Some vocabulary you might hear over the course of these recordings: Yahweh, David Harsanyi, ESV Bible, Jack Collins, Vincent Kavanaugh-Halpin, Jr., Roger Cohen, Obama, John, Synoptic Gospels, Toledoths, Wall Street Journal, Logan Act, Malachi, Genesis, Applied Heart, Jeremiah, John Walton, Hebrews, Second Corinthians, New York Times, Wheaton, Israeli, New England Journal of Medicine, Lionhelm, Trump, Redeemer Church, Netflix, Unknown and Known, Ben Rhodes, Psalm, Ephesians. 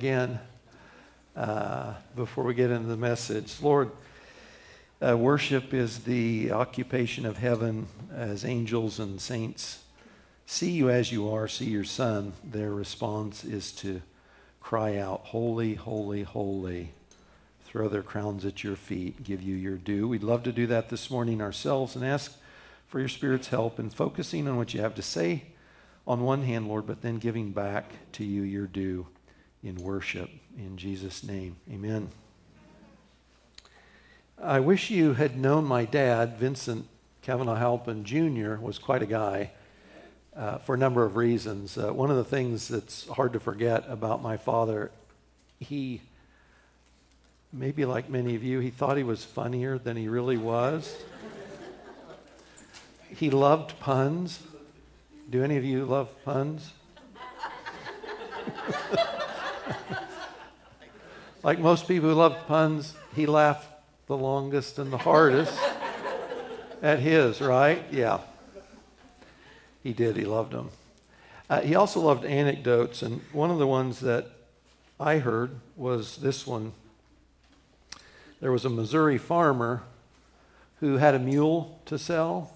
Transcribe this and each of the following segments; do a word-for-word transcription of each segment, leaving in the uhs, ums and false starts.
Again, uh, before we get into the message, Lord, uh, worship is the occupation of heaven as angels and saints. See you as you are, see your Son. Their response is to cry out, holy, holy, holy. Throw their crowns at your feet, give you your due. We'd love to do that this morning ourselves and ask for your Spirit's help in focusing on what you have to say on one hand, Lord, but then giving back to you your due in worship, in Jesus' name, amen. I wish you had known my dad. Vincent Kavanaugh-Halpin, Junior was quite a guy uh, for a number of reasons. Uh, one of the things that's hard to forget about my father, he, maybe like many of you, he thought he was funnier than he really was. He loved puns. Do any of you love puns? Like most people who love puns, he laughed the longest and the hardest at his, right? Yeah. He did. He loved them. Uh, he also loved anecdotes, and one of the ones that I heard was this one. There was a Missouri farmer who had a mule to sell,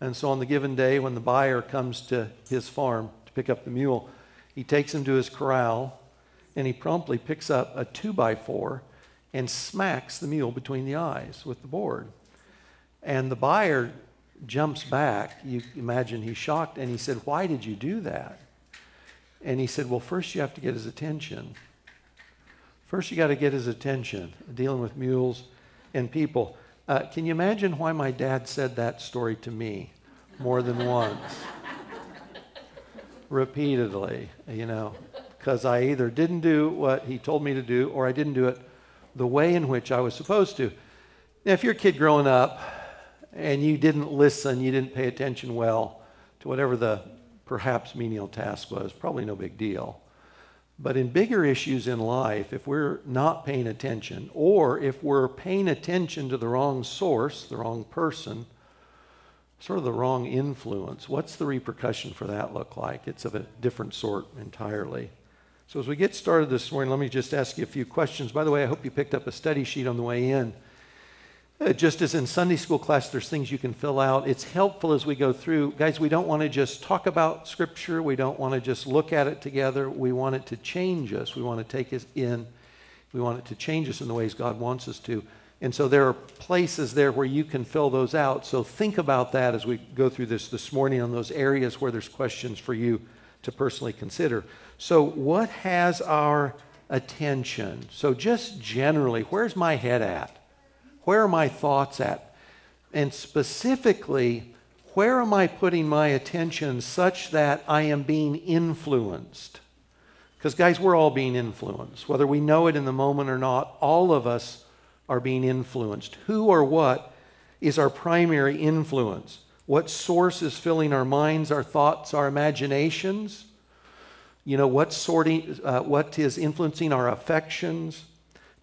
and so on the given day when the buyer comes to his farm to pick up the mule, he takes him to his corral, and he promptly picks up a two by four and smacks the mule between the eyes with the board. And the buyer jumps back. You imagine he's shocked, and he said, "Why did you do that?" And he said, "Well, first you have to get his attention. First you got to get his attention, dealing with mules and people." Uh, can you imagine why my dad said that story to me more than once? Repeatedly, you know. Because I either didn't do what he told me to do or I didn't do it the way in which I was supposed to. Now, if you're a kid growing up and you didn't listen, you didn't pay attention well to whatever the perhaps menial task was, probably no big deal. But in bigger issues in life, if we're not paying attention or if we're paying attention to the wrong source, the wrong person, sort of the wrong influence, what's the repercussion for that look like? It's of a different sort entirely. So as we get started this morning, let me just ask you a few questions. By the way, I hope you picked up a study sheet on the way in. Uh, just as in Sunday school class, there's things you can fill out. It's helpful as we go through. Guys, we don't want to just talk about Scripture. We don't want to just look at it together. We want it to change us. We want to take us in. We want it to change us in the ways God wants us to. And so there are places there where you can fill those out. So think about that as we go through this this morning on those areas where there's questions for you to personally consider. So what has our attention? So just generally, where's my head at? Where are my thoughts at? And specifically, where am I putting my attention such that I am being influenced? Because guys, we're all being influenced. Whether we know it in the moment or not, all of us are being influenced. Who or what is our primary influence? What source is filling our minds, our thoughts, our imaginations? You know, what sorting, uh, what is influencing our affections?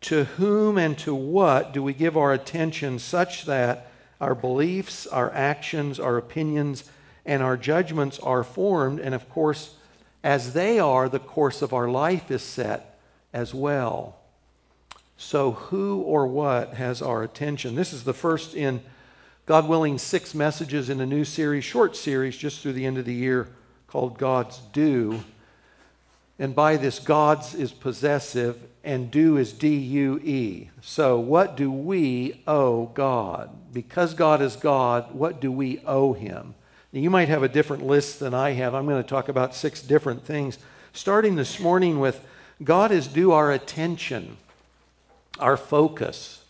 To whom and to what do we give our attention such that our beliefs, our actions, our opinions, and our judgments are formed? And of course, as they are, the course of our life is set as well. So who or what has our attention? This is the first in, God willing, six messages in a new series, short series, just through the end of the year, called God's Due. And by this, God's is possessive, and due is D U E. So what do we owe God? Because God is God, what do we owe Him? Now, you might have a different list than I have. I'm going to talk about six different things, starting this morning with God is due our attention, our focus.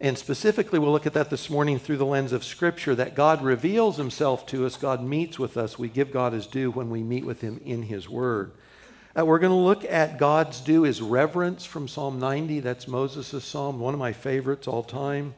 And specifically, we'll look at that this morning through the lens of Scripture, that God reveals Himself to us, God meets with us. We give God His due when we meet with Him in His Word. Uh, we're going to look at God's due is reverence from Psalm ninety. That's Moses' psalm, one of my favorites all time.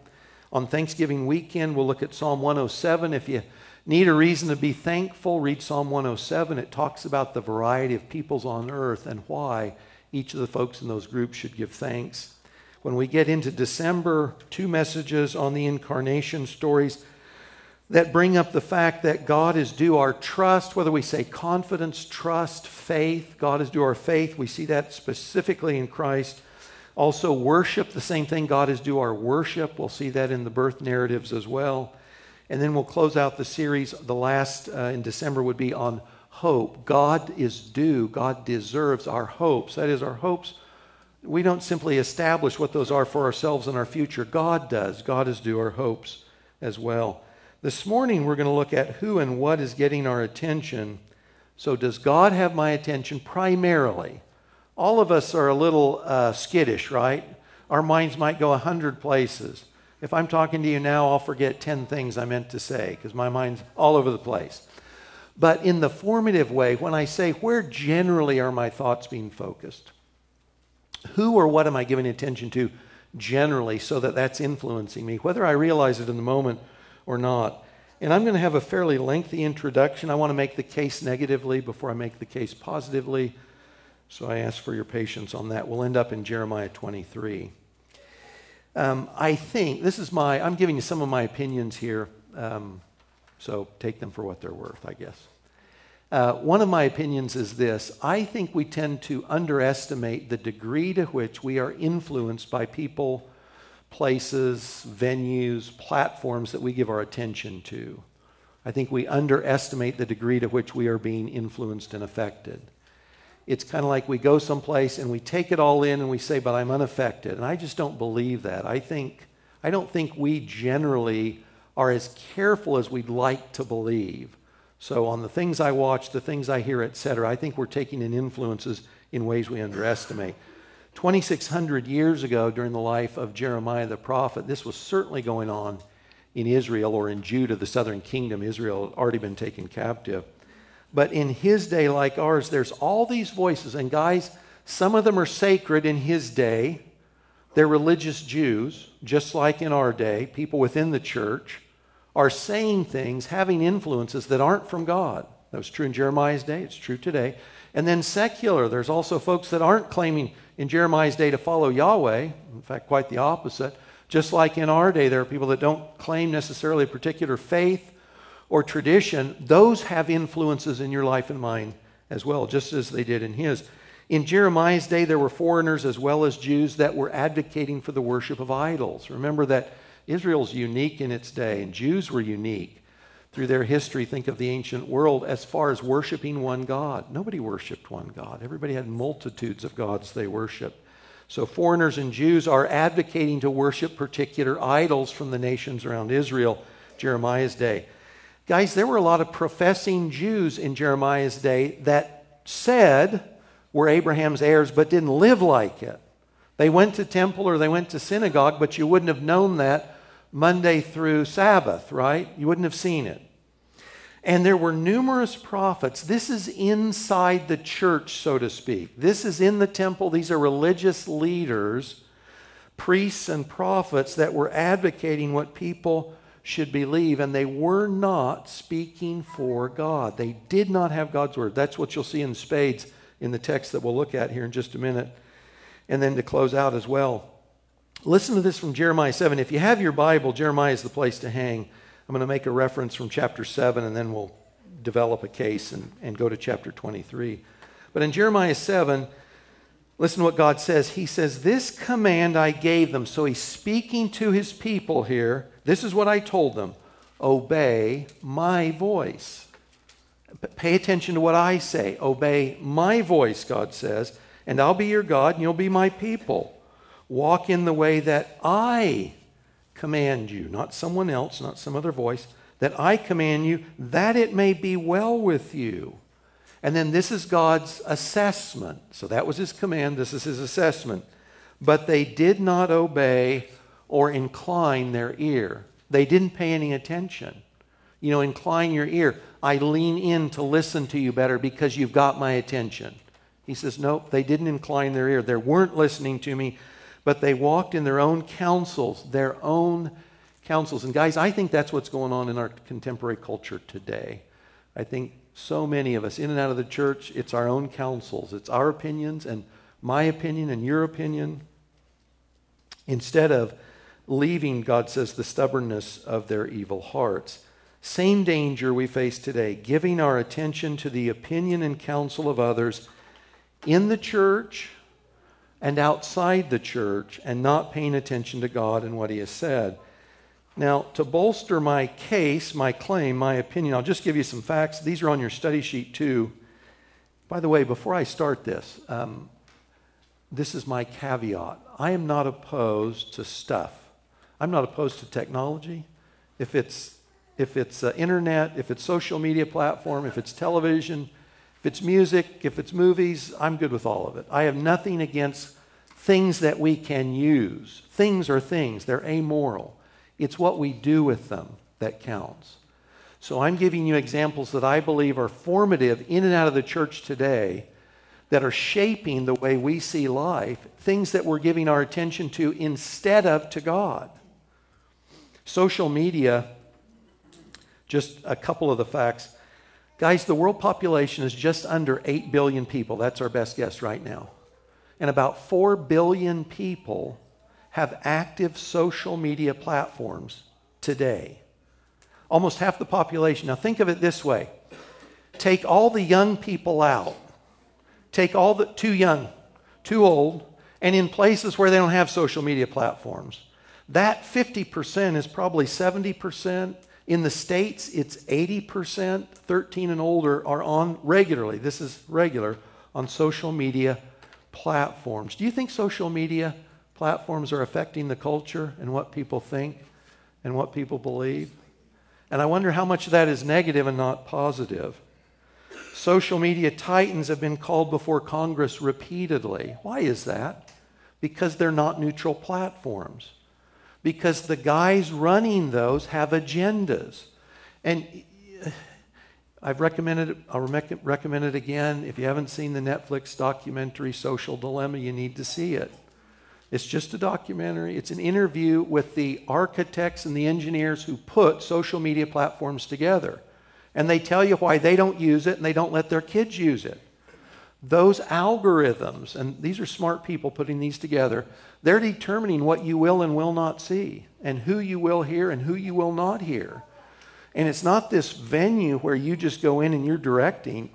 On Thanksgiving weekend, we'll look at Psalm one oh seven. If you need a reason to be thankful, read Psalm one oh seven. It talks about the variety of peoples on earth and why each of the folks in those groups should give thanks. When we get into December, two messages on the incarnation stories. that bring up the fact that God is due our trust, whether we say confidence, trust, faith. God is due our faith. We see that specifically in Christ. Also worship, the same thing. God is due our worship. We'll see that in the birth narratives as well. And then we'll close out the series. The last uh, in December would be on hope. God is due. God deserves our hopes. That is, our hopes, we don't simply establish what those are for ourselves and our future. God does. God is due our hopes as well. This morning we're going to look at who and what is getting our attention. So does God have my attention primarily? All of us are a little uh, skittish, right? Our minds might go a hundred places. If I'm talking to you now, I'll forget ten things I meant to say because my mind's all over the place. But in the formative way, when I say, where generally are my thoughts being focused? Who or what am I giving attention to generally, so that that's influencing me, whether I realize it in the moment or not? And I'm going to have a fairly lengthy introduction. I want to make the case negatively before I make the case positively. So I ask for your patience on that. We'll end up in Jeremiah twenty-three. Um, I think, this is my, I'm giving you some of my opinions here, um, so take them for what they're worth, I guess. Uh, one of my opinions is this. I think we tend to underestimate the degree to which we are influenced by people, places, venues, platforms that we give our attention to. I think we underestimate the degree to which we are being influenced and affected. It's kind of like we go someplace and we take it all in and we say, but I'm unaffected. And I just don't believe that. I think I don't think we generally are as careful as we'd like to believe. So on the things I watch, the things I hear, et cetera, I think we're taking in influences in ways we underestimate. twenty-six hundred years ago, during the life of Jeremiah the prophet, this was certainly going on in Israel, or in Judah, the southern kingdom. Israel had already been taken captive. But in his day, like ours, there's all these voices. And guys, some of them are sacred in his day. They're religious Jews, just like in our day. People within the church are saying things, having influences that aren't from God. That was true in Jeremiah's day. It's true today. And then secular. There's also folks that aren't claiming in Jeremiah's day to follow Yahweh. In fact, quite the opposite. Just like in our day, there are people that don't claim necessarily a particular faith or tradition. Those have influences in your life and mine as well, just as they did in his. In Jeremiah's day, there were foreigners as well as Jews that were advocating for the worship of idols. Remember that Israel's unique in its day, and Jews were unique through their history. Think of the ancient world as far as worshiping one God. Nobody worshiped one God. Everybody had multitudes of gods they worshiped. So foreigners and Jews are advocating to worship particular idols from the nations around Israel, Jeremiah's day. Guys, there were a lot of professing Jews in Jeremiah's day that said we're Abraham's heirs but didn't live like it. They went to temple or they went to synagogue, but you wouldn't have known that Monday through Sabbath, right? You wouldn't have seen it. And there were numerous prophets. This is inside the church, so to speak. This is in the temple. These are religious leaders, priests and prophets that were advocating what people should believe, and they were not speaking for God. They did not have God's word. That's what you'll see in spades in the text that we'll look at here in just a minute. And then to close out as well, listen to this from Jeremiah seven. If you have your Bible, Jeremiah is the place to hang. I'm going to make a reference from chapter seven, and then we'll develop a case and, and go to chapter twenty-three. But in Jeremiah seven, listen to what God says. He says, this command I gave them. So he's speaking to his people here. This is what I told them. Obey my voice. Pay attention to what I say. Obey my voice, God says, and I'll be your God and you'll be my people. Walk in the way that I command you, not someone else, not some other voice, that I command you, that it may be well with you. And then this is God's assessment. So that was his command. This is his assessment. But they did not obey or incline their ear. They didn't pay any attention. You know, incline your ear. I lean in to listen to you better because you've got my attention. He says, nope, they didn't incline their ear. They weren't listening to me, but they walked in their own counsels, their own counsels. And guys, I think that's what's going on in our contemporary culture today. I think so many of us, in and out of the church, it's our own counsels. It's our opinions and my opinion and your opinion. Instead of leaving, God says, the stubbornness of their evil hearts. Same danger we face today, giving our attention to the opinion and counsel of others in the church and outside the church, and not paying attention to God and what He has said. Now, to bolster my case, my claim, my opinion, I'll just give you some facts. These are on your study sheet too. By the way, before I start this, um, this is my caveat. I am not opposed to stuff. I'm not opposed to technology. If it's If it's uh, internet, if it's social media platform, if it's television, if it's music, if it's movies, I'm good with all of it. I have nothing against things that we can use. Things are things. They're amoral. It's what we do with them that counts. So I'm giving you examples that I believe are formative in and out of the church today that are shaping the way we see life, things that we're giving our attention to instead of to God. Social media... Just a couple of the facts. Guys, the world population is just under eight billion people. That's our best guess right now. And about four billion people have active social media platforms today. Almost half the population. Now think of it this way. Take all the young people out. Take all the too young, too old, and in places where they don't have social media platforms. That fifty percent is probably seventy percent. In the States, it's eighty percent, thirteen and older are on regularly, this is regular, on social media platforms. Do you think social media platforms are affecting the culture and what people think and what people believe? And I wonder how much of that is negative and not positive. Social media titans have been called before Congress repeatedly. Why is that? Because they're not neutral platforms. Because the guys running those have agendas. And I've recommended it, I'll recommend it again. If you haven't seen the Netflix documentary, Social Dilemma, you need to see it. It's just a documentary. It's an interview with the architects and the engineers who put social media platforms together. And they tell you why they don't use it and they don't let their kids use it. Those algorithms, and these are smart people putting these together, they're determining what you will and will not see, and who you will hear and who you will not hear. And it's not this venue where you just go in and you're directing.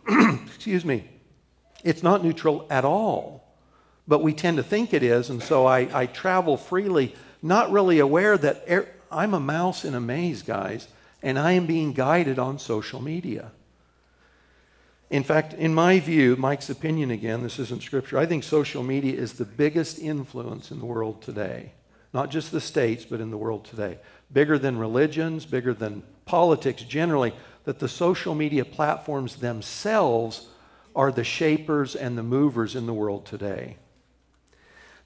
Excuse me. It's not neutral at all, but we tend to think it is, and so I, I travel freely, not really aware that er- I'm a mouse in a maze, guys, and I am being guided on social media. In fact, in my view, Mike's opinion again, this isn't scripture, I think social media is the biggest influence in the world today. Not just the States, but in the world today. Bigger than religions, bigger than politics generally, that the social media platforms themselves are the shapers and the movers in the world today.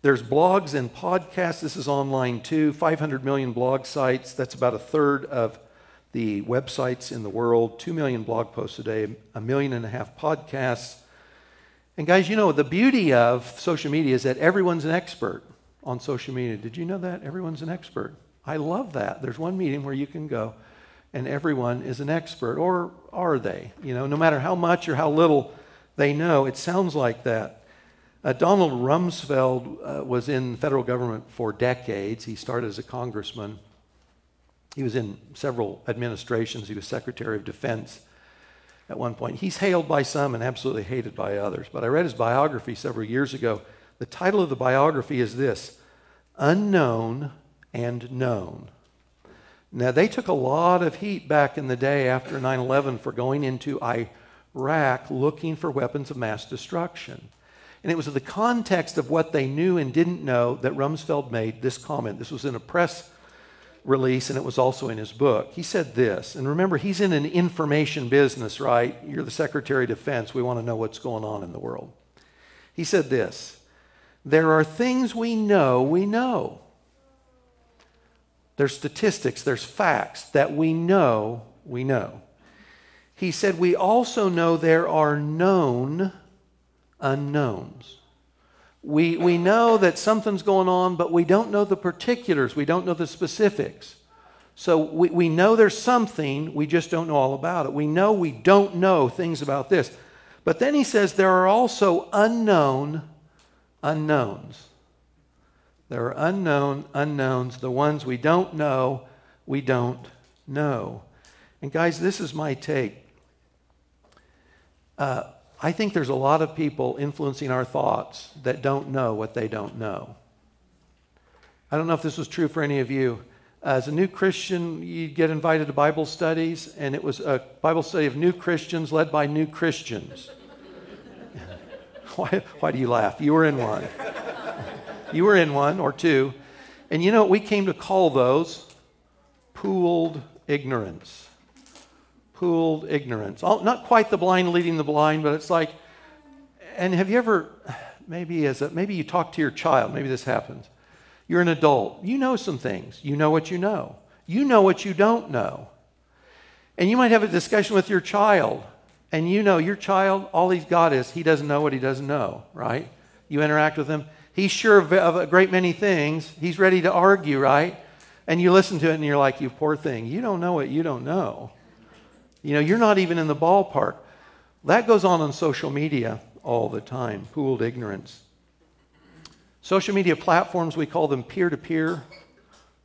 There's blogs and podcasts. This is online too. five hundred million blog sites. That's about a third of the websites in the world, two million blog posts a day, a million and a half podcasts. And guys, you know, the beauty of social media is that everyone's an expert on social media. Did you know that? Everyone's an expert. I love that. There's one meeting where you can go and everyone is an expert, or are they? You know, no matter how much or how little they know, it sounds like that. Uh, Donald Rumsfeld uh, was in federal government for decades. He started as a congressman. He was in several administrations. He was Secretary of Defense at one point. He's hailed by some and absolutely hated by others. But I read his biography several years ago. The title of the biography is this, Unknown and Known. Now, they took a lot of heat back in the day after nine eleven for going into Iraq looking for weapons of mass destruction. And it was in the context of what they knew and didn't know that Rumsfeld made this comment. This was in a press release, and it was also in his book. He said this, and remember, he's in an information business, right? You're the Secretary of Defense. We want to know what's going on in the world. He said this, there are things we know we know. There's statistics, there's facts that we know we know. He said, we also know there are known unknowns. We we know that something's going on, but we don't know the particulars. We don't know the specifics. So we, we know there's something, we just don't know all about it. We know we don't know things about this. But then he says there are also unknown unknowns. There are unknown unknowns, the ones we don't know, we don't know. And guys, this is my take. Uh, I think there's a lot of people influencing our thoughts that don't know what they don't know. I don't know if this was true for any of you. As a new Christian, you'd get invited to Bible studies, and it was a Bible study of new Christians led by new Christians. Why, why do you laugh? You were in one. You were in one or two. And you know what we came to call those? Pooled ignorance. Pooled ignorance. Oh, not quite the blind leading the blind, but it's like, and have you ever, maybe as a, maybe you talk to your child, maybe this happens. You're an adult. You know some things. You know what you know. You know what you don't know. And you might have a discussion with your child, and you know your child, all he's got is he doesn't know what he doesn't know, right? You interact with him. He's sure of a great many things. He's ready to argue, right? And you listen to it, and you're like, you poor thing. You don't know what you don't know. You know, you're not even in the ballpark. That goes on on social media all the time, pooled ignorance. Social media platforms, we call them peer-to-peer.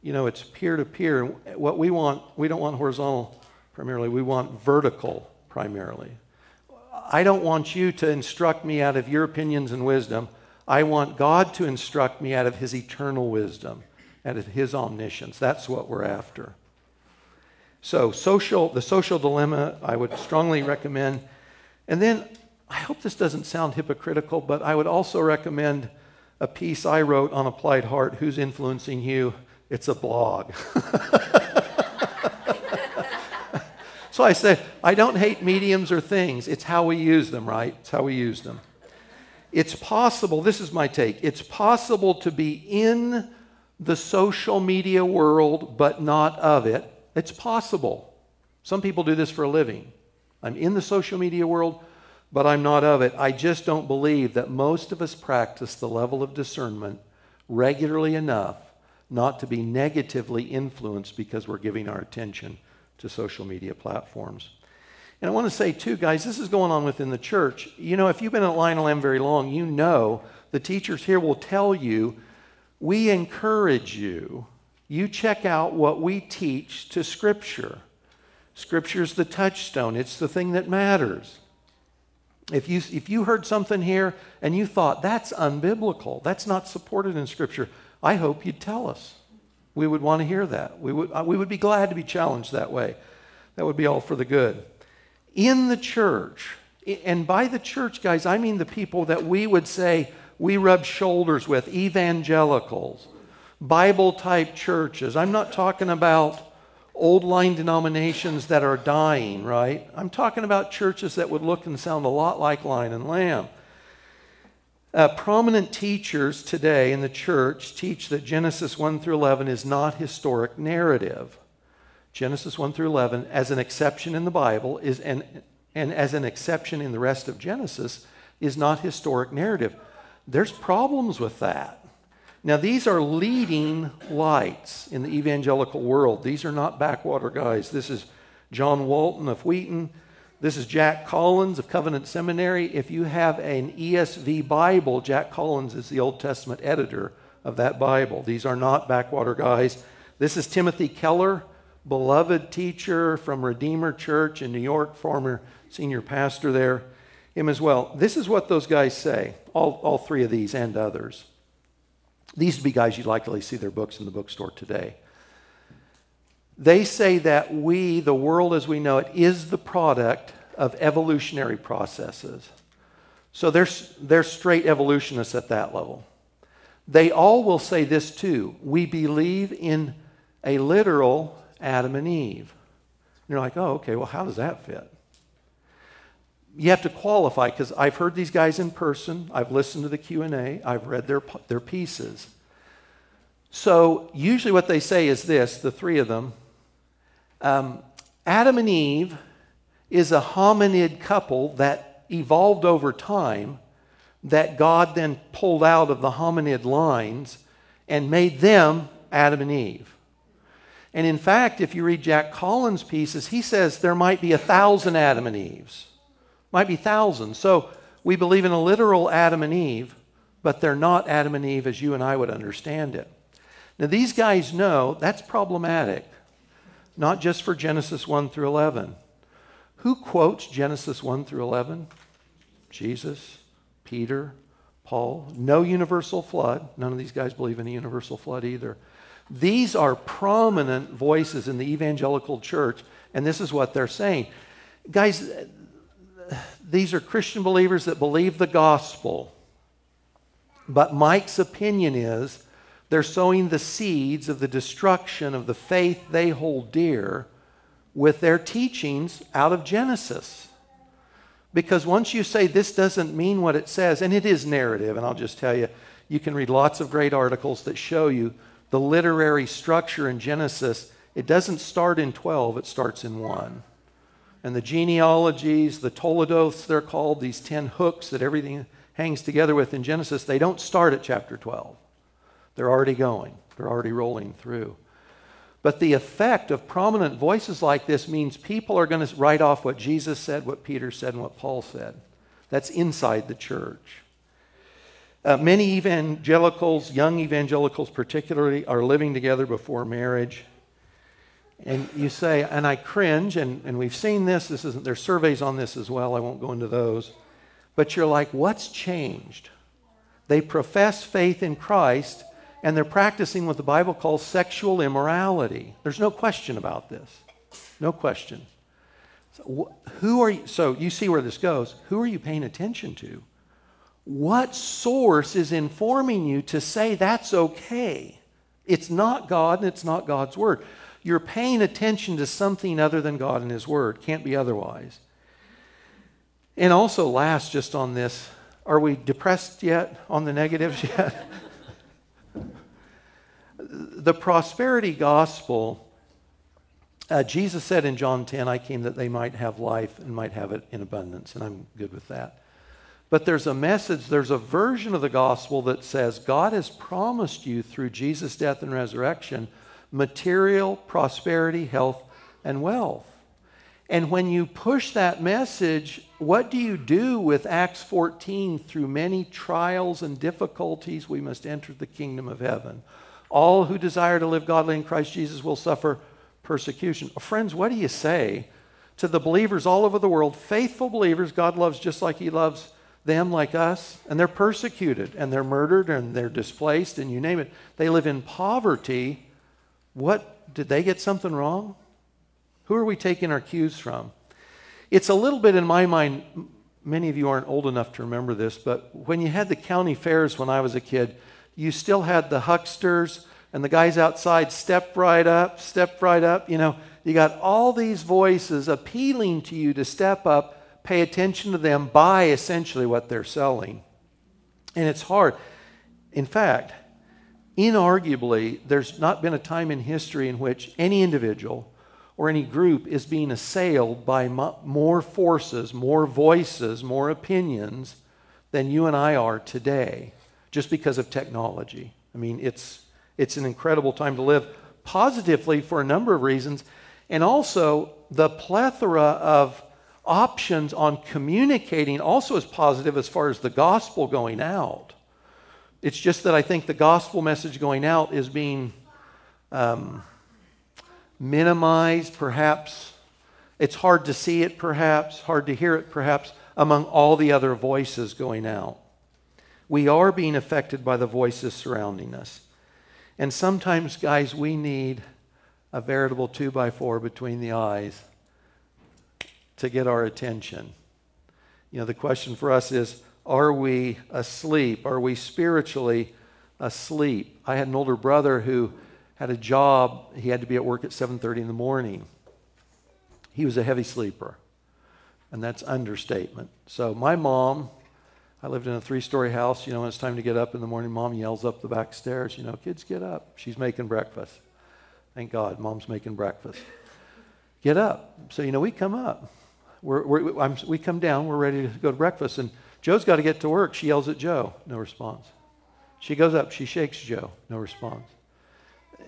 You know, it's peer-to-peer. What we want, we don't want horizontal primarily. We want vertical primarily. I don't want you to instruct me out of your opinions and wisdom. I want God to instruct me out of his eternal wisdom, out of his omniscience. That's what we're after. So social, the social dilemma, I would strongly recommend. And then, I hope this doesn't sound hypocritical, but I would also recommend a piece I wrote on Applied Heart, Who's Influencing You? It's a blog. So I said, I don't hate mediums or things. It's how we use them, right? It's how we use them. It's possible, this is my take, it's possible to be in the social media world but not of it. It's possible. Some people do this for a living. I'm in the social media world, but I'm not of it. I just don't believe that most of us practice the level of discernment regularly enough not to be negatively influenced because we're giving our attention to social media platforms. And I want to say, too, guys, this is going on within the church. You know, if you've been at Lionhelm very long, you know the teachers here will tell you, we encourage you, you check out what we teach to Scripture. Scripture's the touchstone. It's the thing that matters. If you if you heard something here and you thought, that's unbiblical, that's not supported in Scripture, I hope you'd tell us. We would want to hear that. We would, we would be glad to be challenged that way. That would be all for the good. In the church, and by the church, guys, I mean the people that we would say we rub shoulders with, evangelicals, Bible-type churches. I'm not talking about old-line denominations that are dying, right? I'm talking about churches that would look and sound a lot like Lion and Lamb. Uh, prominent teachers today in the church teach that Genesis one through eleven is not historic narrative. Genesis one through eleven, as an exception in the Bible, is an, and as an exception in the rest of Genesis, is not historic narrative. There's problems with that. Now, these are leading lights in the evangelical world. These are not backwater guys. This is John Walton of Wheaton. This is Jack Collins of Covenant Seminary. If you have an E S V Bible, Jack Collins is the Old Testament editor of that Bible. These are not backwater guys. This is Timothy Keller, beloved teacher from Redeemer Church in New York, former senior pastor there, him as well. This is what those guys say, all, all three of these and others. These would be guys you'd likely see their books in the bookstore today. They say that we, the world as we know it, is the product of evolutionary processes. So they're, they're straight evolutionists at that level. They all will say this too. We believe in a literal Adam and Eve. And you're like, oh, okay, well, how does that fit? You have to qualify, because I've heard these guys in person, I've listened to the Q and A, I've read their their pieces. So usually what they say is this, the three of them, um, Adam and Eve is a hominid couple that evolved over time, that God then pulled out of the hominid lines and made them Adam and Eve. And in fact, if you read Jack Collins' pieces, he says there might be a thousand Adam and Eves. Might be thousands. So we believe in a literal Adam and Eve, but they're not Adam and Eve as you and I would understand it. Now, these guys know that's problematic. not just for Genesis one through eleven. Who quotes Genesis one through eleven? Jesus, Peter, Paul. No universal flood. None of these guys believe in a universal flood either. These are prominent voices in the evangelical church, and this is what they're saying. Guys, these are Christian believers that believe the gospel. But Mike's opinion is they're sowing the seeds of the destruction of the faith they hold dear with their teachings out of Genesis. Because once you say this doesn't mean what it says, and it is narrative, and I'll just tell you, you can read lots of great articles that show you the literary structure in Genesis. It doesn't start in twelve, it starts in one. And the genealogies, the Toledoths, they're called, these ten hooks that everything hangs together with in Genesis, they don't start at chapter twelve. They're already going. They're already rolling through. But the effect of prominent voices like this means people are going to write off what Jesus said, what Peter said, and what Paul said. That's inside the church. Uh, many evangelicals, young evangelicals particularly, are living together before marriage. And you say, and I cringe, and, and we've seen this, this isn't, there's surveys on this as well, I won't go into those. But you're like, what's changed? They profess faith in Christ, and they're practicing what the Bible calls sexual immorality. There's no question about this. No question. So, wh- who are you, so you see where this goes. Who are you paying attention to? What source is informing you to say that's okay? It's not God, and it's not God's Word. You're paying attention to something other than God and His Word. Can't be otherwise. And also last, just on this, are we depressed yet on the negatives yet? The prosperity gospel, uh, Jesus said in John ten, I came that they might have life and might have it in abundance, and I'm good with that. But there's a message, there's a version of the gospel that says God has promised you through Jesus' death and resurrection material, prosperity, health, and wealth. And when you push that message, what do you do with Acts fourteen? Through many trials and difficulties, we must enter the kingdom of heaven. All who desire to live godly in Christ Jesus will suffer persecution. Friends, what do you say to the believers all over the world, faithful believers God loves just like He loves them, like us, and they're persecuted, and they're murdered, and they're displaced, and you name it. They live in poverty. What, did they get something wrong? Who are we taking our cues from? It's a little bit in my mind, many of you aren't old enough to remember this, but when you had the county fairs when I was a kid, you still had the hucksters and the guys outside, step right up, step right up. You know, you got all these voices appealing to you to step up, pay attention to them, buy essentially what they're selling. And it's hard. In fact, inarguably, there's not been a time in history in which any individual or any group is being assailed by more forces, more voices, more opinions than you and I are today, just because of technology. I mean, it's it's an incredible time to live, positively for a number of reasons, and also the plethora of options on communicating also is positive as far as the gospel going out. It's just that I think the gospel message going out is being um, minimized, perhaps. It's hard to see it, perhaps. Hard to hear it, perhaps, among all the other voices going out. We are being affected by the voices surrounding us. And sometimes, guys, we need a veritable two-by-four between the eyes to get our attention. You know, the question for us is, are we asleep? Are we spiritually asleep? I had an older brother who had a job. He had to be at work at seven thirty in the morning. He was a heavy sleeper, and that's understatement. So my mom, I lived in a three-story house. You know, when it's time to get up in the morning, Mom yells up the back stairs, you know, kids, get up. She's making breakfast. Thank God, Mom's making breakfast. Get up. So, you know, we come up. We're, we're, I'm, we come down. We're ready to go to breakfast, and Joe's got to get to work. She yells at Joe. No response. She goes up. She shakes Joe. No response.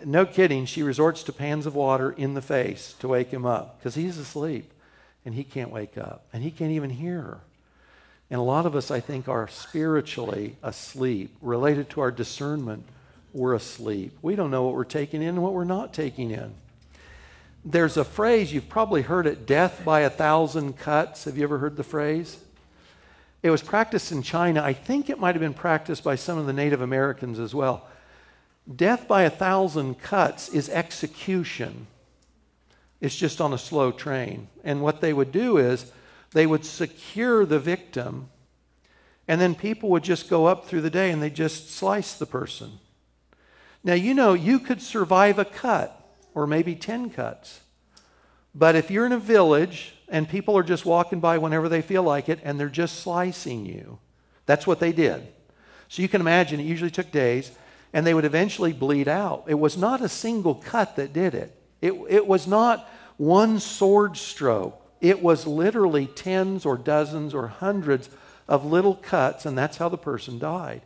No kidding. She resorts to pans of water in the face to wake him up because he's asleep and he can't wake up and he can't even hear her. And a lot of us, I think, are spiritually asleep. Related to our discernment, we're asleep. We don't know what we're taking in and what we're not taking in. There's a phrase, you've probably heard it, death by a thousand cuts. Have you ever heard the phrase? It was practiced in China. I think it might have been practiced by some of the Native Americans as well. Death by a thousand cuts is execution. It's just on a slow train. And what they would do is they would secure the victim, and then people would just go up through the day and they just slice the person. Now, you know, you could survive a cut, or maybe ten cuts. But if you're in a village and people are just walking by whenever they feel like it and they're just slicing you, that's what they did. So you can imagine it usually took days, and they would eventually bleed out. It was not a single cut that did it. It, it was not one sword stroke. It was literally tens or dozens or hundreds of little cuts, and that's how the person died.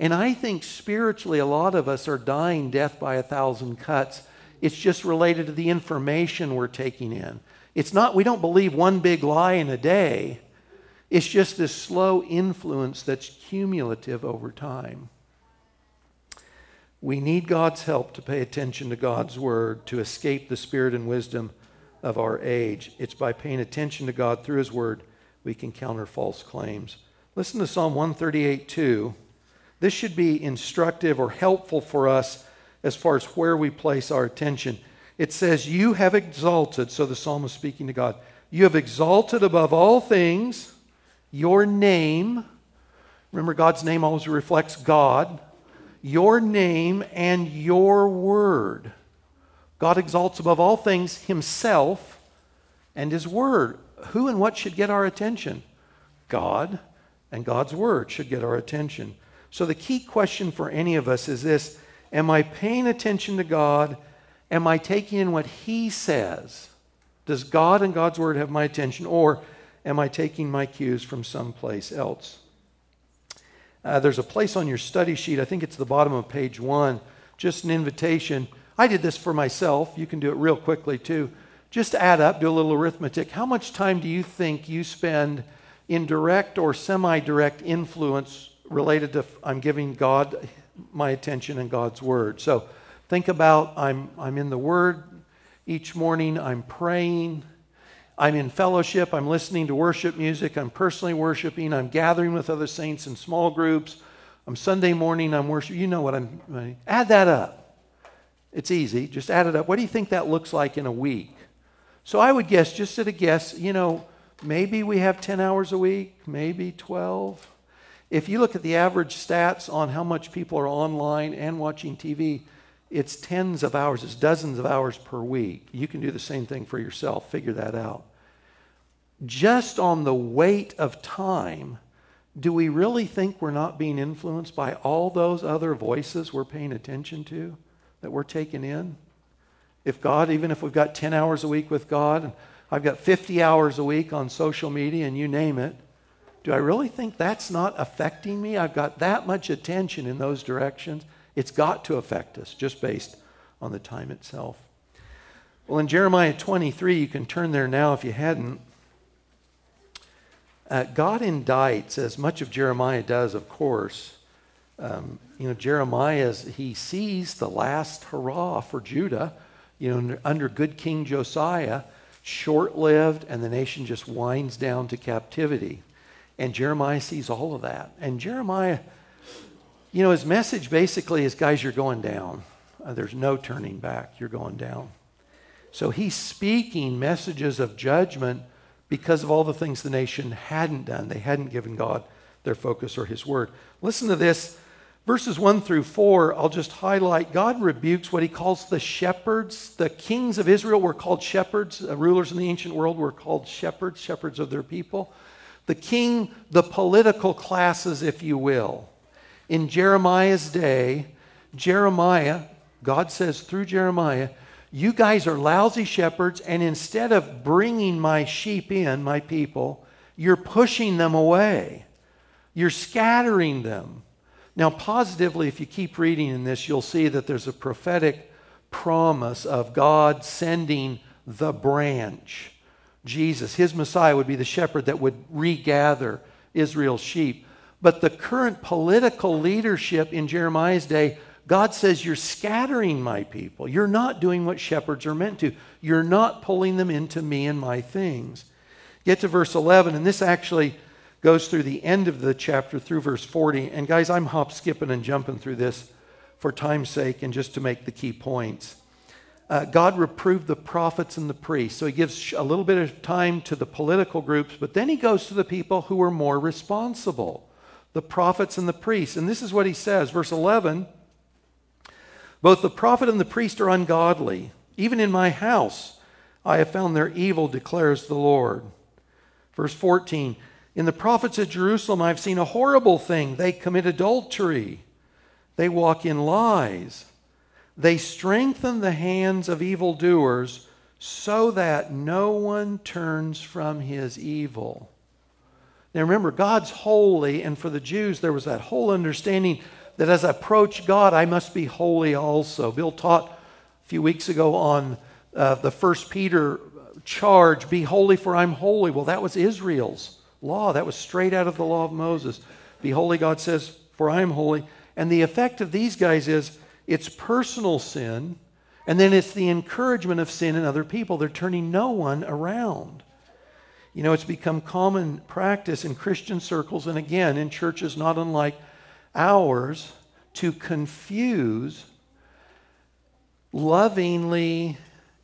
And I think spiritually a lot of us are dying death by a thousand cuts. It's just related to the information we're taking in. It's not, we don't believe one big lie in a day. It's just this slow influence that's cumulative over time. We need God's help to pay attention to God's word to escape the spirit and wisdom of our age. It's by paying attention to God through his word we can counter false claims. Listen to Psalm one thirty-eight two. This should be instructive or helpful for us as far as where we place our attention. It says, you have exalted, so the psalmist is speaking to God, you have exalted above all things your name. Remember, God's name always reflects God. Your name and your word. God exalts above all things himself and his word. Who and what should get our attention? God and God's word should get our attention. So the key question for any of us is this: am I paying attention to God? Am I taking in what he says? Does God and God's word have my attention? Or am I taking my cues from someplace else? Uh, there's a place on your study sheet, I think it's the bottom of page one, just an invitation. I did this for myself. You can do it real quickly too. Just add up, do a little arithmetic. How much time do you think you spend in direct or semi-direct influence related to I'm giving God my attention and God's word? So think about I'm I'm in the word each morning, I'm praying, I'm in fellowship, I'm listening to worship music, I'm personally worshiping, I'm gathering with other saints in small groups, I'm Sunday morning, I'm worshiping. You know what I'm, I, add that up. It's easy, just add it up. What do you think that looks like in a week? So I would guess, just at a guess, you know, maybe we have ten hours a week, maybe twelve. If you look at the average stats on how much people are online and watching T V, it's tens of hours, it's dozens of hours per week. You can do the same thing for yourself, figure that out. Just on the weight of time, do we really think we're not being influenced by all those other voices we're paying attention to, that we're taking in? If God, even if we've got ten hours a week with God, and I've got fifty hours a week on social media and you name it, do I really think that's not affecting me? I've got that much attention in those directions. It's got to affect us just based on the time itself. Well, in Jeremiah twenty-three, you can turn there now if you hadn't. Uh, God indicts, as much of Jeremiah does, of course. Um, you know, Jeremiah, he sees the last hurrah for Judah, you know, under, under good King Josiah, short-lived, and the nation just winds down to captivity. And Jeremiah sees all of that. And Jeremiah, you know, his message basically is, guys, you're going down. Uh, there's no turning back. You're going down. So he's speaking messages of judgment because of all the things the nation hadn't done. They hadn't given God their focus or his word. Listen to this. Verses one through four, I'll just highlight. God rebukes what he calls the shepherds. The kings of Israel were called shepherds. Uh, rulers in the ancient world were called shepherds, shepherds of their people. The king, the political classes, if you will. In Jeremiah's day, Jeremiah, God says through Jeremiah, you guys are lousy shepherds, and instead of bringing my sheep in, my people, you're pushing them away. You're scattering them. Now, positively, if you keep reading in this, you'll see that there's a prophetic promise of God sending the branch. Jesus, his Messiah, would be the shepherd that would regather Israel's sheep. But the current political leadership in Jeremiah's day God says, you're scattering my people. You're not doing what shepherds are meant to. You're not pulling them into me and my things. Get to verse eleven, and this actually goes through the end of the chapter through verse forty. And guys, I'm hop, skipping, and jumping through this for time's sake and just to make the key points. Uh, God reproved the prophets and the priests. So he gives a little bit of time to the political groups, but then he goes to the people who are more responsible, the prophets and the priests. And this is what he says, verse eleven, both the prophet and the priest are ungodly. Even in my house, I have found their evil, declares the Lord. Verse fourteen, in the prophets at Jerusalem, I've seen a horrible thing. They commit adultery. They walk in lies. They strengthen the hands of evildoers so that no one turns from his evil. Now remember, God's holy, and for the Jews, there was that whole understanding that as I approach God, I must be holy also. Bill taught a few weeks ago on uh, the First Peter charge, be holy for I'm holy. Well, that was Israel's law. That was straight out of the law of Moses. Be holy, God says, for I am holy. And the effect of these guys is, it's personal sin, and then it's the encouragement of sin in other people. They're turning no one around. You know, it's become common practice in Christian circles, and again, in churches not unlike ours, to confuse lovingly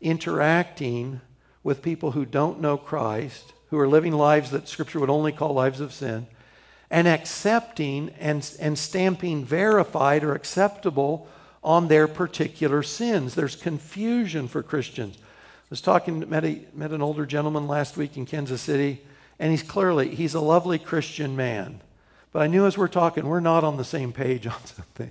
interacting with people who don't know Christ, who are living lives that Scripture would only call lives of sin, and accepting and, and stamping verified or acceptable on their particular sins. There's confusion for Christians. I was talking, met, a, met an older gentleman last week in Kansas City, and he's clearly, he's a lovely Christian man. But I knew as we're talking, we're not on the same page on something.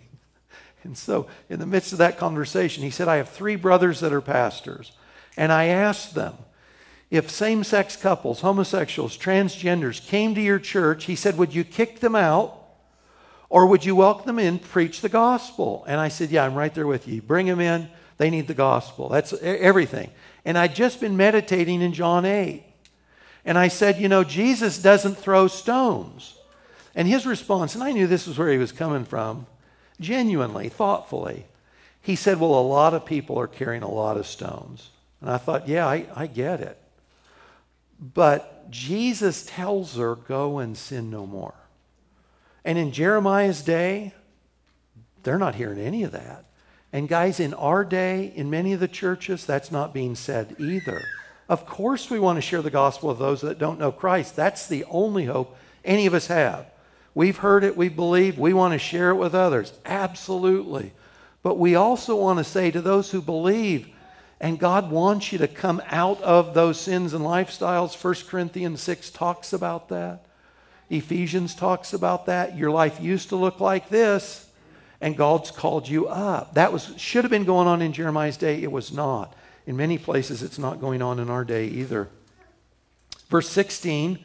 And so in the midst of that conversation, he said, I have three brothers that are pastors. And I asked them, if same-sex couples, homosexuals, transgenders came to your church, he said, would you kick them out? Or would you welcome them in, preach the gospel? And I said, yeah, I'm right there with you. Bring them in. They need the gospel. That's everything. And I'd just been meditating in John eight. And I said, you know, Jesus doesn't throw stones. And his response, and I knew this was where he was coming from, genuinely, thoughtfully, he said, well, a lot of people are carrying a lot of stones. And I thought, yeah, I, I get it. But Jesus tells her, go and sin no more. And in Jeremiah's day, they're not hearing any of that. And guys, in our day, in many of the churches, that's not being said either. Of course we want to share the gospel with those that don't know Christ. That's the only hope any of us have. We've heard it, we believe, we want to share it with others. Absolutely. But we also want to say to those who believe, and God wants you to come out of those sins and lifestyles. First Corinthians six talks about that. Ephesians talks about that. Your life used to look like this, and God's called you up. That was should have been going on in Jeremiah's day. It was not. In many places, it's not going on in our day either. Verse sixteen,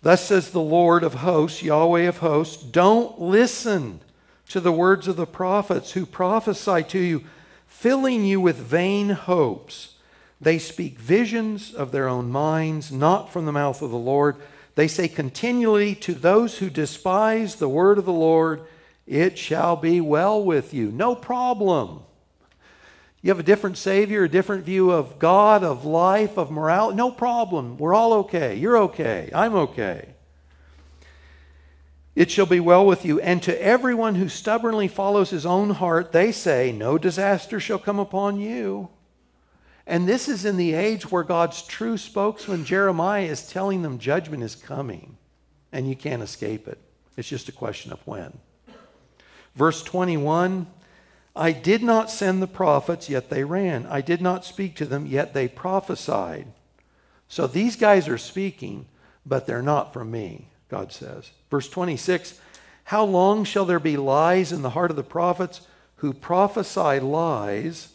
thus says the Lord of hosts, Yahweh of hosts, don't listen to the words of the prophets who prophesy to you, filling you with vain hopes. They speak visions of their own minds, not from the mouth of the Lord. They say continually to those who despise the word of the Lord, it shall be well with you. No problem. You have a different Savior, a different view of God, of life, of morality. No problem. We're all okay. You're okay. I'm okay. It shall be well with you. And to everyone who stubbornly follows his own heart, they say, no disaster shall come upon you. And this is in the age where God's true spokesman, Jeremiah, is telling them judgment is coming and you can't escape it. It's just a question of when. Verse twenty-one, I did not send the prophets, yet they ran. I did not speak to them, yet they prophesied. So these guys are speaking, but they're not from me, God says. Verse twenty-six, how long shall there be lies in the heart of the prophets who prophesy lies,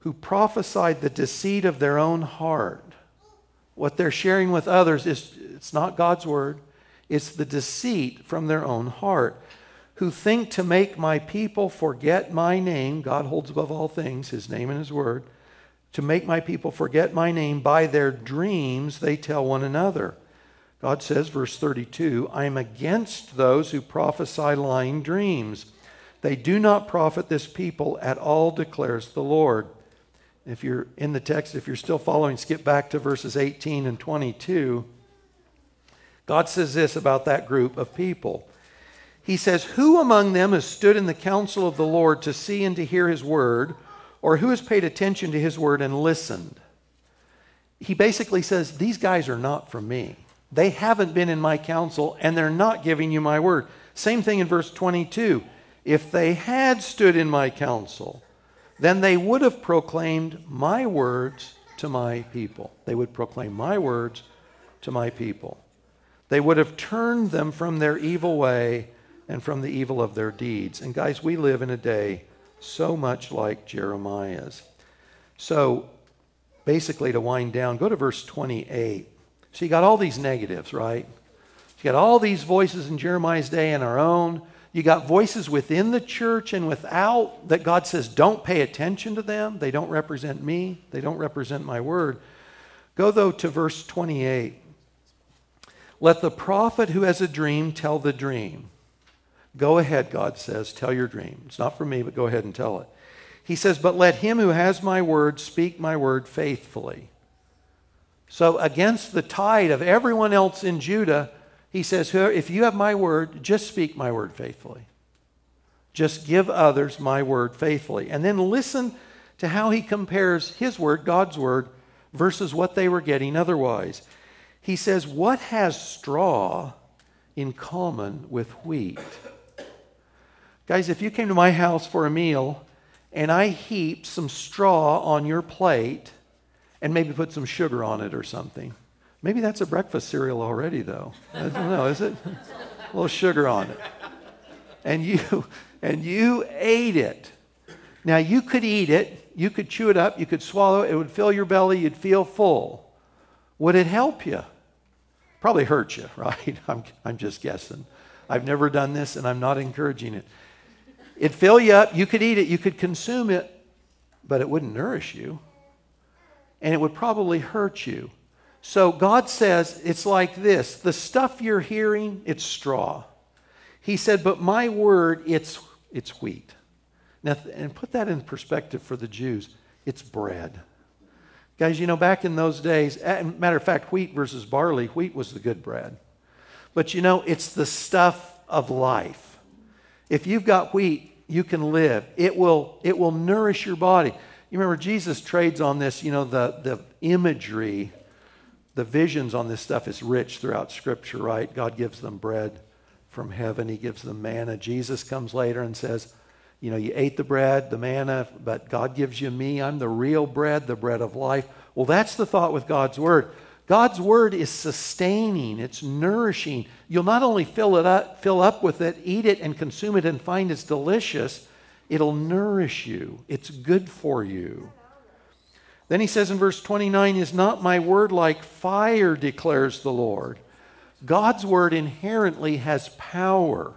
who prophesied the deceit of their own heart? What they're sharing with others is, it's not God's word, it's the deceit from their own heart, who think to make my people forget my name. God holds above all things his name and his word. To make my people forget my name by their dreams they tell one another. God says, verse thirty-two, I am against those who prophesy lying dreams. They do not profit this people at all, declares the Lord. If you're in the text, if you're still following, skip back to verses eighteen and twenty-two. God says this about that group of people. He says, who among them has stood in the counsel of the Lord to see and to hear his word, or who has paid attention to his word and listened? He basically says, these guys are not from me. They haven't been in my counsel, and they're not giving you my word. Same thing in verse twenty-two. If they had stood in my counsel, then they would have proclaimed my words to my people. They would proclaim my words to my people. They would have turned them from their evil way and from the evil of their deeds. And guys, we live in a day so much like Jeremiah's. So basically, to wind down, go to verse twenty-eight. So you got all these negatives, right? You got all these voices in Jeremiah's day and our own. You got voices within the church and without that God says, don't pay attention to them. They don't represent me. They don't represent my word. Go, though, to verse twenty-eight. Let the prophet who has a dream tell the dream. Go ahead, God says, tell your dream. It's not for me, but go ahead and tell it. He says, but let him who has my word speak my word faithfully. So against the tide of everyone else in Judah, he says, if you have my word, just speak my word faithfully. Just give others my word faithfully. And then listen to how he compares his word, God's word, versus what they were getting otherwise. He says, what has straw in common with wheat? Guys, if you came to my house for a meal and I heaped some straw on your plate and maybe put some sugar on it or something, maybe that's a breakfast cereal already, though. I don't know, is it? A little sugar on it. And you, and you ate it. Now, you could eat it. You could chew it up. You could swallow it. It would fill your belly. You'd feel full. Would it help you? Probably hurt you, right? I'm, I'm just guessing. I've never done this, and I'm not encouraging it. It'd fill you up. You could eat it. You could consume it, but it wouldn't nourish you, and it would probably hurt you. So God says it's like this. The stuff you're hearing, it's straw. He said, but my word, it's, it's wheat. Now, and put that in perspective for the Jews. It's bread. Guys, you know, back in those days, matter of fact, wheat versus barley, wheat was the good bread. But you know, it's the stuff of life. If you've got wheat, you can live. It will, it will nourish your body. You remember Jesus trades on this, you know, the, the imagery, the visions on this stuff is rich throughout Scripture, right? God gives them bread from heaven. He gives them manna. Jesus comes later and says, you know, you ate the bread, the manna, but God gives you me. I'm the real bread, the bread of life. Well, that's the thought with God's word. God's word is sustaining. It's nourishing. You'll not only fill it up, fill up with it, eat it and consume it and find it's delicious. It'll nourish you. It's good for you. Then he says in verse twenty-nine, is not my word like fire, declares the Lord. God's word inherently has power.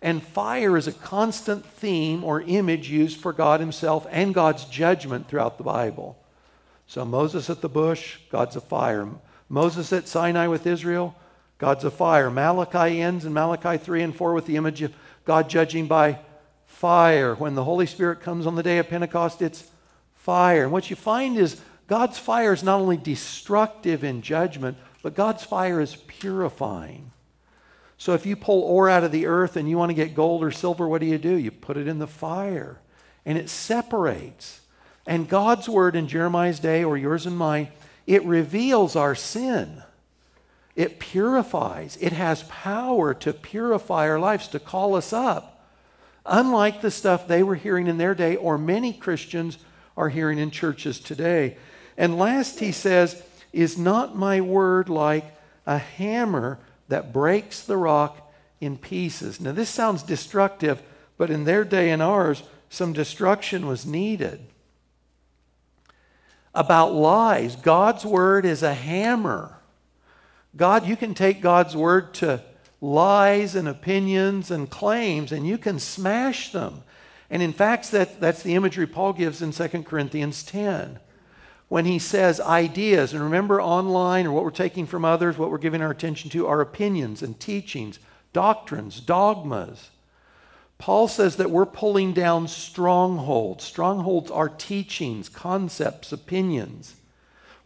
And fire is a constant theme or image used for God himself and God's judgment throughout the Bible. So Moses at the bush, God's a fire. Moses at Sinai with Israel, God's a fire. Malachi ends in Malachi three and four with the image of God judging by fire. When the Holy Spirit comes on the day of Pentecost, it's fire. And what you find is God's fire is not only destructive in judgment, but God's fire is purifying. So if you pull ore out of the earth and you want to get gold or silver, what do you do? You put it in the fire, and it separates. And God's word in Jeremiah's day, or yours and mine, it reveals our sin. It purifies. It has power to purify our lives, to call us up. Unlike the stuff they were hearing in their day, or many Christians are hearing in churches today. And last he says, is not my word like a hammer that breaks the rock in pieces? Now, this sounds destructive, but in their day and ours, some destruction was needed. About lies, God's word is a hammer. God, you can take God's word to lies and opinions and claims, and you can smash them. And in fact, that, that's the imagery Paul gives in Second Corinthians ten. When he says ideas, and remember online or what we're taking from others, what we're giving our attention to are opinions and teachings, doctrines, dogmas. Paul says that we're pulling down strongholds. Strongholds are teachings, concepts, opinions.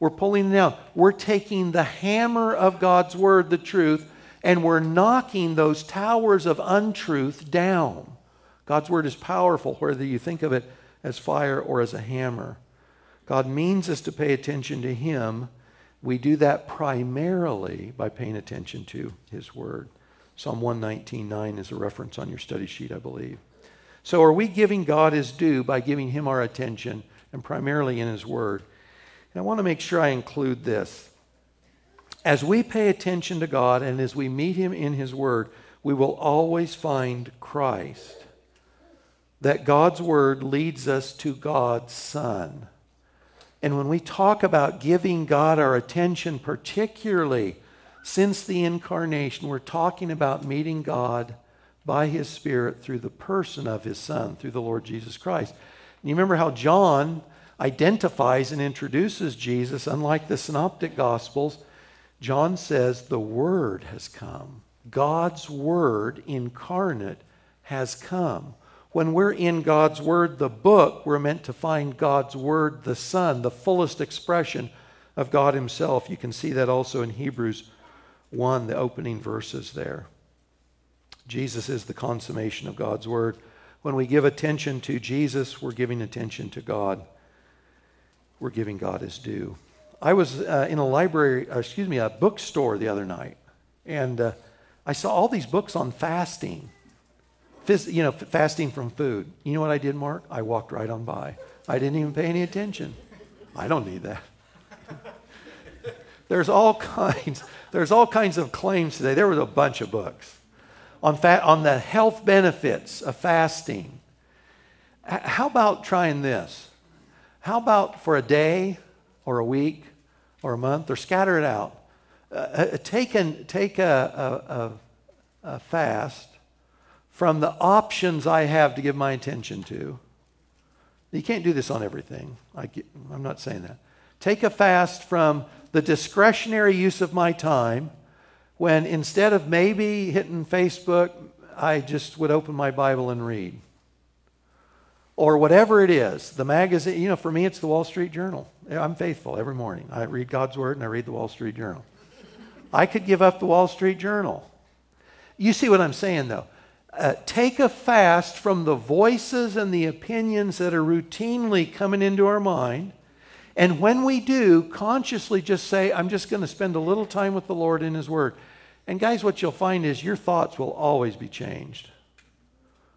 We're pulling them down. We're taking the hammer of God's word, the truth, and we're knocking those towers of untruth down. God's word is powerful, whether you think of it as fire or as a hammer. God means us to pay attention to him. We do that primarily by paying attention to his word. Psalm one nineteen nine is a reference on your study sheet, I believe. So are we giving God his due by giving him our attention, and primarily in his word? And I want to make sure I include this. As we pay attention to God and as we meet him in his word, we will always find Christ. That God's word leads us to God's Son. And when we talk about giving God our attention, particularly since the incarnation, we're talking about meeting God by his Spirit through the person of his Son, through the Lord Jesus Christ. And you remember how John identifies and introduces Jesus, unlike the Synoptic Gospels. John says, the Word has come. God's Word incarnate has come. When we're in God's Word, the book, we're meant to find God's Word, the Son, the fullest expression of God himself. You can see that also in Hebrews one, the opening verses there. Jesus is the consummation of God's Word. When we give attention to Jesus, we're giving attention to God. We're giving God his due. I was uh, in a library, uh, excuse me, a bookstore the other night, and uh, I saw all these books on fasting. Phys- you know, f- fasting from food. You know what I did, Mark? I walked right on by. I didn't even pay any attention. I don't need that. There's all kinds. There's all kinds of claims today. There was a bunch of books on fat on the health benefits of fasting. H- how about trying this? How about for a day or a week or a month, or scatter it out? Uh, take an, take a, a, a, a fast. From the options I have to give my attention to. You can't do this on everything. I get, I'm not saying that. Take a fast from the discretionary use of my time, when instead of maybe hitting Facebook, I just would open my Bible and read. Or whatever it is, the magazine. You know, for me, it's the Wall Street Journal. I'm faithful every morning. I read God's Word and I read the Wall Street Journal. I could give up the Wall Street Journal. You see what I'm saying, though. Uh, take a fast from the voices and the opinions that are routinely coming into our mind. And when we do, consciously just say, I'm just going to spend a little time with the Lord in his word. And guys, what you'll find is your thoughts will always be changed.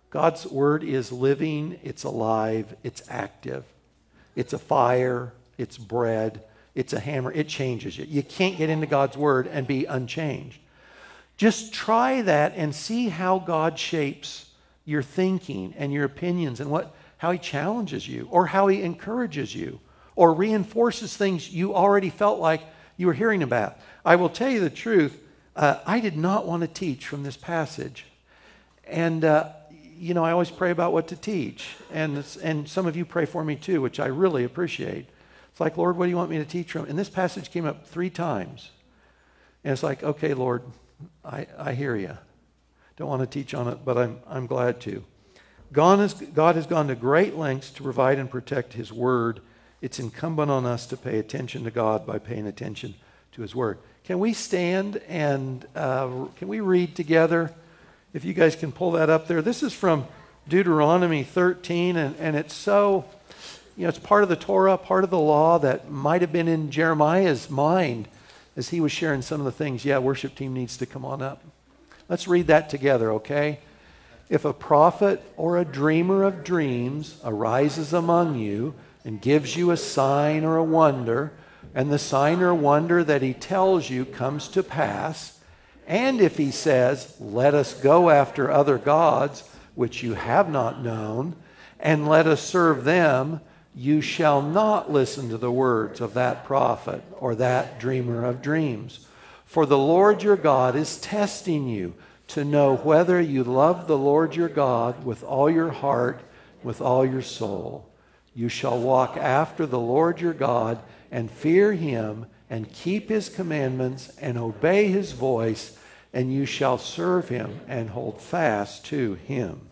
God's word is living, it's alive, it's active. It's a fire, it's bread, it's a hammer, it changes you. You can't get into God's word and be unchanged. Just try that and see how God shapes your thinking and your opinions, and what how he challenges you, or how he encourages you, or reinforces things you already felt like you were hearing about. I will tell you the truth. Uh, I did not want to teach from this passage. And, uh, you know, I always pray about what to teach. And, it's, and some of you pray for me too, which I really appreciate. It's like, Lord, what do you want me to teach from? And this passage came up three times. And it's like, okay, Lord, I, I hear you. Don't want to teach on it, but I'm I'm glad to. God has, God has gone to great lengths to provide and protect his word. It's incumbent on us to pay attention to God by paying attention to his word. Can we stand and uh, can we read together? If you guys can pull that up there. This is from Deuteronomy thirteen, and, and it's so, you know, it's part of the Torah, part of the law that might have been in Jeremiah's mind as he was sharing some of the things. Yeah, worship team needs to come on up. Let's read that together, okay? If a prophet or a dreamer of dreams arises among you and gives you a sign or a wonder, and the sign or wonder that he tells you comes to pass, and if he says, let us go after other gods, which you have not known, and let us serve them, you shall not listen to the words of that prophet or that dreamer of dreams. For the Lord your God is testing you to know whether you love the Lord your God with all your heart, with all your soul. You shall walk after the Lord your God and fear him and keep his commandments and obey his voice, and you shall serve him and hold fast to him.